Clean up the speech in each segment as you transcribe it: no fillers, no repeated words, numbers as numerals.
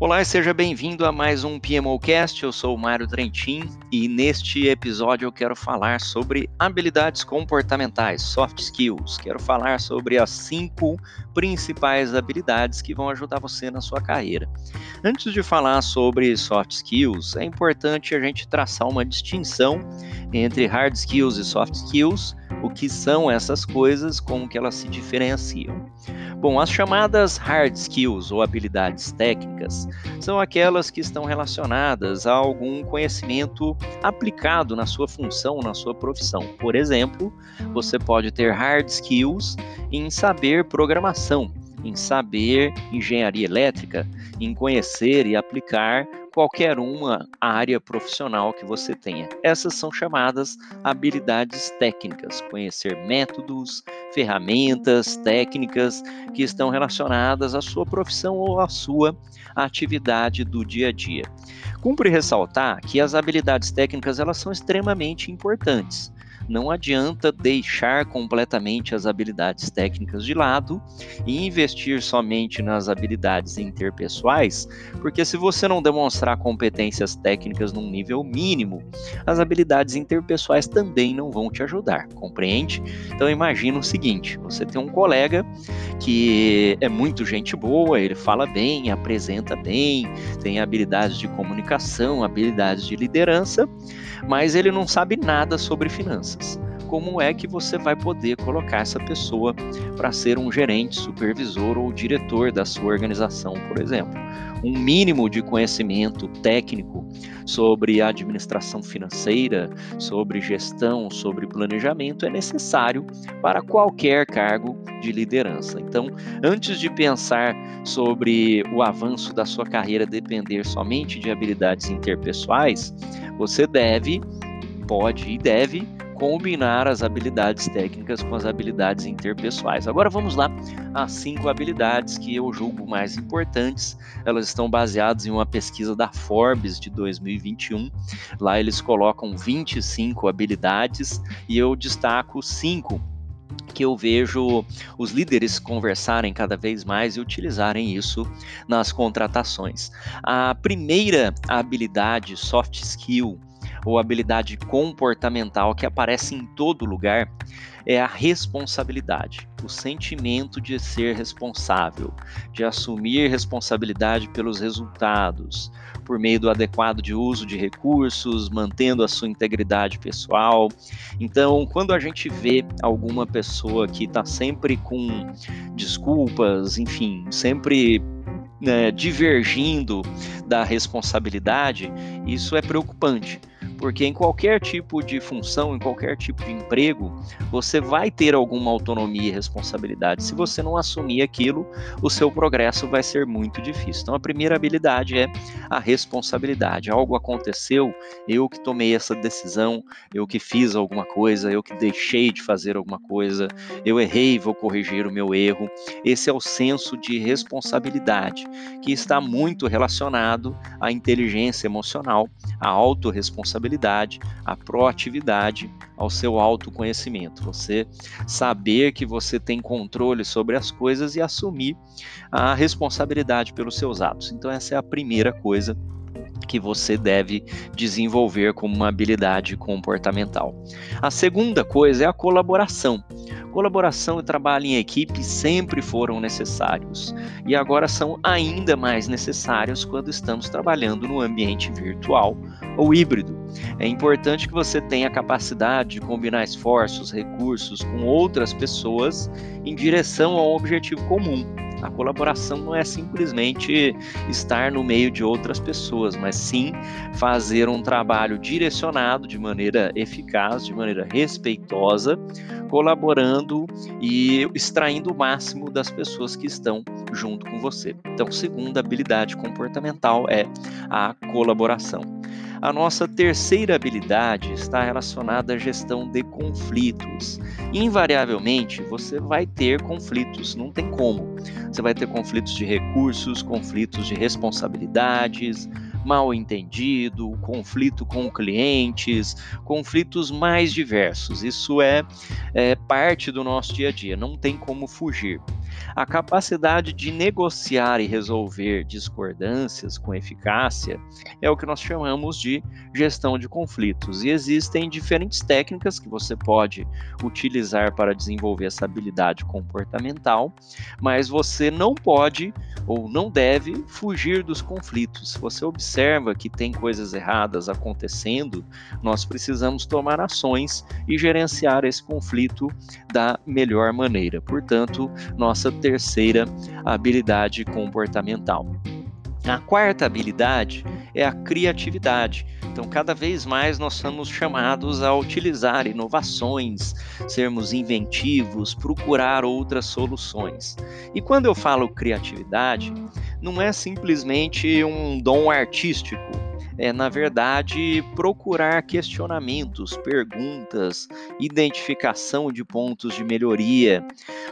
Olá e seja bem-vindo a mais um PMOcast, eu sou o Mário Trentim e neste episódio eu quero falar sobre habilidades comportamentais, soft skills. Quero falar sobre as 5 principais habilidades que vão ajudar você na sua carreira. Antes de falar sobre soft skills, é importante a gente traçar uma distinção entre hard skills e soft skills, o que são essas coisas, como que elas se diferenciam. Bom, as chamadas hard skills ou habilidades técnicas são aquelas que estão relacionadas a algum conhecimento aplicado na sua função, na sua profissão. Por exemplo, você pode ter hard skills em saber programação, em saber engenharia elétrica, em conhecer e aplicar qualquer uma área profissional que você tenha. Essas são chamadas habilidades técnicas, conhecer métodos, ferramentas, técnicas que estão relacionadas à sua profissão ou à sua atividade do dia a dia. Cumpre ressaltar que as habilidades técnicas elas são extremamente importantes. Não adianta deixar completamente as habilidades técnicas de lado e investir somente nas habilidades interpessoais, porque se você não demonstrar competências técnicas num nível mínimo, as habilidades interpessoais também não vão te ajudar, compreende? Então imagina o seguinte, você tem um colega que é muito gente boa, ele fala bem, apresenta bem, tem habilidades de comunicação, habilidades de liderança, mas ele não sabe nada sobre finanças. Como é que você vai poder colocar essa pessoa para ser um gerente, supervisor ou diretor da sua organização, por exemplo? Um mínimo de conhecimento técnico sobre administração financeira, sobre gestão, sobre planejamento é necessário para qualquer cargo de liderança. Então, antes de pensar sobre o avanço da sua carreira depender somente de habilidades interpessoais, você deve, pode e deve combinar as habilidades técnicas com as habilidades interpessoais. Agora vamos lá às 5 habilidades que eu julgo mais importantes. Elas estão baseadas em uma pesquisa da Forbes de 2021. Lá eles colocam 25 habilidades e eu destaco 5. Que eu vejo os líderes conversarem cada vez mais e utilizarem isso nas contratações. A primeira habilidade, soft skill, ou habilidade comportamental que aparece em todo lugar, é a responsabilidade, o sentimento de ser responsável, de assumir responsabilidade pelos resultados, por meio do adequado de uso de recursos, mantendo a sua integridade pessoal. Então, quando a gente vê alguma pessoa que está sempre com desculpas, enfim, sempre divergindo da responsabilidade, isso é preocupante. Porque em qualquer tipo de função, em qualquer tipo de emprego, você vai ter alguma autonomia e responsabilidade. Se você não assumir aquilo, o seu progresso vai ser muito difícil. Então, a primeira habilidade é a responsabilidade. Algo aconteceu, eu que tomei essa decisão, eu que fiz alguma coisa, eu que deixei de fazer alguma coisa, eu errei, vou corrigir o meu erro. Esse é o senso de responsabilidade, que está muito relacionado à inteligência emocional, à autorresponsabilidade, a proatividade, ao seu autoconhecimento. Você saber que você tem controle sobre as coisas e assumir a responsabilidade pelos seus atos. Então essa é a primeira coisa que você deve desenvolver como uma habilidade comportamental. A segunda coisa é a colaboração. Colaboração e trabalho em equipe sempre foram necessários e agora são ainda mais necessários quando estamos trabalhando no ambiente virtual ou híbrido. É importante que você tenha a capacidade de combinar esforços, recursos com outras pessoas em direção ao objetivo comum. A colaboração não é simplesmente estar no meio de outras pessoas, mas sim fazer um trabalho direcionado de maneira eficaz, de maneira respeitosa, colaborando e extraindo o máximo das pessoas que estão junto com você. Então, segunda habilidade comportamental é a colaboração. A nossa terceira habilidade está relacionada à gestão de conflitos. Invariavelmente, você vai ter conflitos, não tem como. Você vai ter conflitos de recursos, conflitos de responsabilidades, mal entendido, conflito com clientes, conflitos mais diversos. Isso é parte do nosso dia a dia, não tem como fugir. A capacidade de negociar e resolver discordâncias com eficácia é o que nós chamamos de gestão de conflitos, e existem diferentes técnicas que você pode utilizar para desenvolver essa habilidade comportamental, mas você não pode ou não deve fugir dos conflitos. Se você observa que tem coisas erradas acontecendo, nós precisamos tomar ações e gerenciar esse conflito da melhor maneira. Portanto, nossa terceira habilidade comportamental. A quarta habilidade é a criatividade. Então, cada vez mais nós somos chamados a utilizar inovações, sermos inventivos, procurar outras soluções. E quando eu falo criatividade, não é simplesmente um dom artístico. É, na verdade, procurar questionamentos, perguntas, identificação de pontos de melhoria,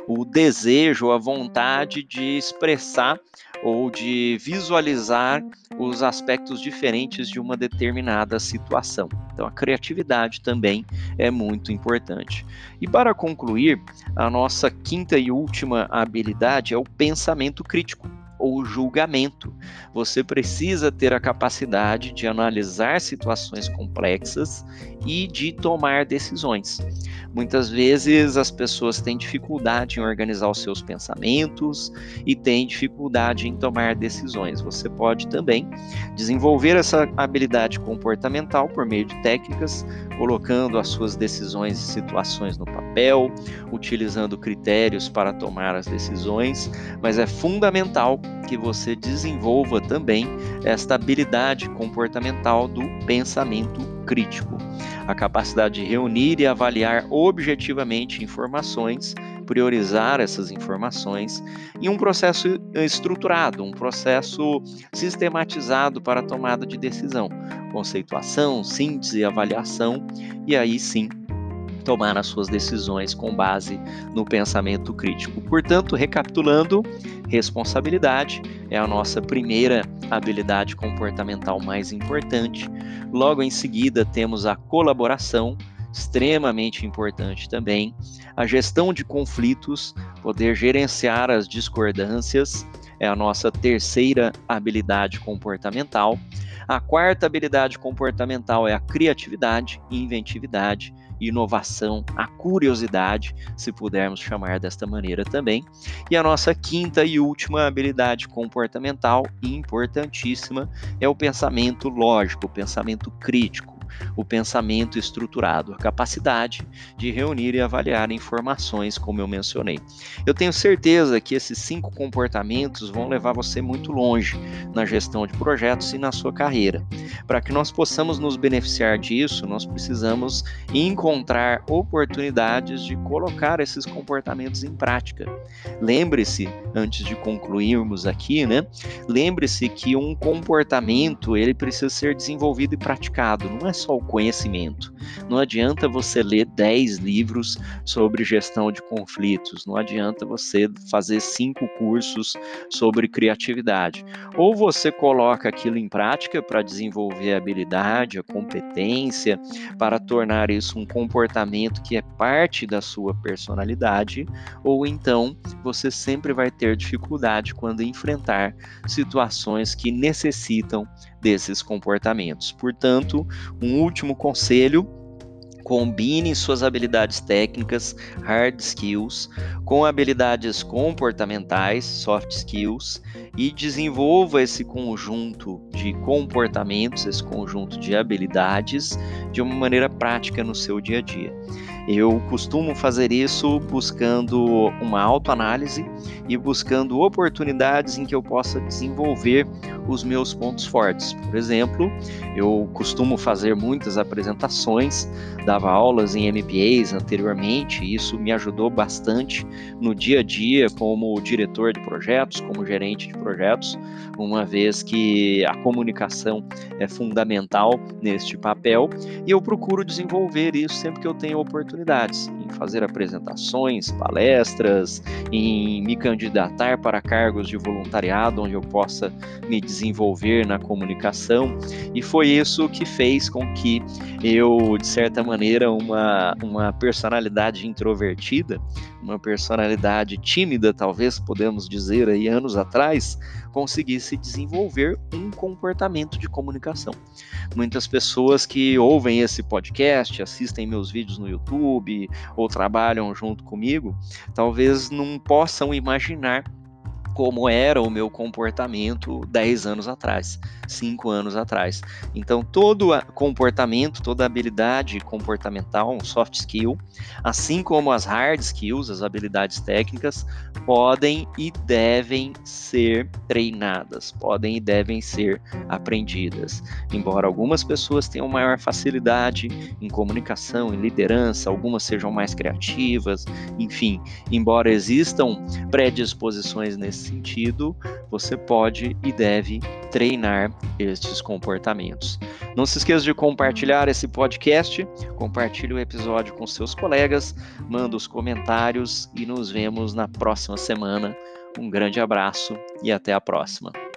o desejo, a vontade de expressar ou de visualizar os aspectos diferentes de uma determinada situação. Então, a criatividade também é muito importante. E para concluir, a nossa quinta e última habilidade é o pensamento crítico, ou julgamento. Você precisa ter a capacidade de analisar situações complexas e de tomar decisões. Muitas vezes as pessoas têm dificuldade em organizar os seus pensamentos e têm dificuldade em tomar decisões. Você pode também desenvolver essa habilidade comportamental por meio de técnicas, colocando as suas decisões e situações no papel, utilizando critérios para tomar as decisões, mas é fundamental que você desenvolva também esta habilidade comportamental do pensamento crítico, a capacidade de reunir e avaliar objetivamente informações, priorizar essas informações em um processo estruturado, um processo sistematizado para a tomada de decisão, conceituação, síntese, avaliação e aí sim tomar as suas decisões com base no pensamento crítico. Portanto, recapitulando, responsabilidade é a nossa primeira habilidade comportamental mais importante. Logo em seguida, temos a colaboração, extremamente importante também, a gestão de conflitos, poder gerenciar as discordâncias, é a nossa terceira habilidade comportamental. A quarta habilidade comportamental é a criatividade, inventividade, inovação, a curiosidade, se pudermos chamar desta maneira também. E a nossa quinta e última habilidade comportamental, importantíssima, é o pensamento lógico, o pensamento crítico, o pensamento estruturado, a capacidade de reunir e avaliar informações, como eu mencionei. Eu tenho certeza que esses 5 comportamentos vão levar você muito longe na gestão de projetos e na sua carreira. Para que nós possamos nos beneficiar disso, nós precisamos encontrar oportunidades de colocar esses comportamentos em prática. Lembre-se, antes de concluirmos aqui, lembre-se que um comportamento, ele precisa ser desenvolvido e praticado, não é só o conhecimento. Não adianta você ler 10 livros sobre gestão de conflitos, não adianta você fazer 5 cursos sobre criatividade. Ou você coloca aquilo em prática para desenvolver a habilidade, a competência, para tornar isso um comportamento que é parte da sua personalidade, ou então você sempre vai ter dificuldade quando enfrentar situações que necessitam desses comportamentos. Portanto, um último conselho: combine suas habilidades técnicas, hard skills, com habilidades comportamentais, soft skills, e desenvolva esse conjunto de comportamentos, esse conjunto de habilidades, de uma maneira prática no seu dia a dia. Eu costumo fazer isso buscando uma autoanálise e buscando oportunidades em que eu possa desenvolver os meus pontos fortes. Por exemplo, eu costumo fazer muitas apresentações, dava aulas em MBAs anteriormente, e isso me ajudou bastante no dia a dia como diretor de projetos, como gerente de projetos, uma vez que a comunicação é fundamental neste papel, e eu procuro desenvolver isso sempre que eu tenho oportunidade. Em fazer apresentações, palestras, em me candidatar para cargos de voluntariado, onde eu possa me desenvolver desenvolver na comunicação, e foi isso que fez com que eu, de certa maneira, uma personalidade introvertida, uma personalidade tímida, talvez podemos dizer aí, anos atrás, conseguisse desenvolver um comportamento de comunicação. Muitas pessoas que ouvem esse podcast, assistem meus vídeos no YouTube ou trabalham junto comigo, talvez não possam imaginar como era o meu comportamento 10 anos atrás, 5 anos atrás. Então, todo comportamento, toda habilidade comportamental, um soft skill, assim como as hard skills, as habilidades técnicas, podem e devem ser treinadas, podem e devem ser aprendidas. Embora algumas pessoas tenham maior facilidade em comunicação, em liderança, algumas sejam mais criativas, enfim, embora existam predisposições nesse sentido, você pode e deve treinar estes comportamentos. Não se esqueça de compartilhar esse podcast, compartilhe o episódio com seus colegas, manda os comentários e nos vemos na próxima semana. Um grande abraço e até a próxima.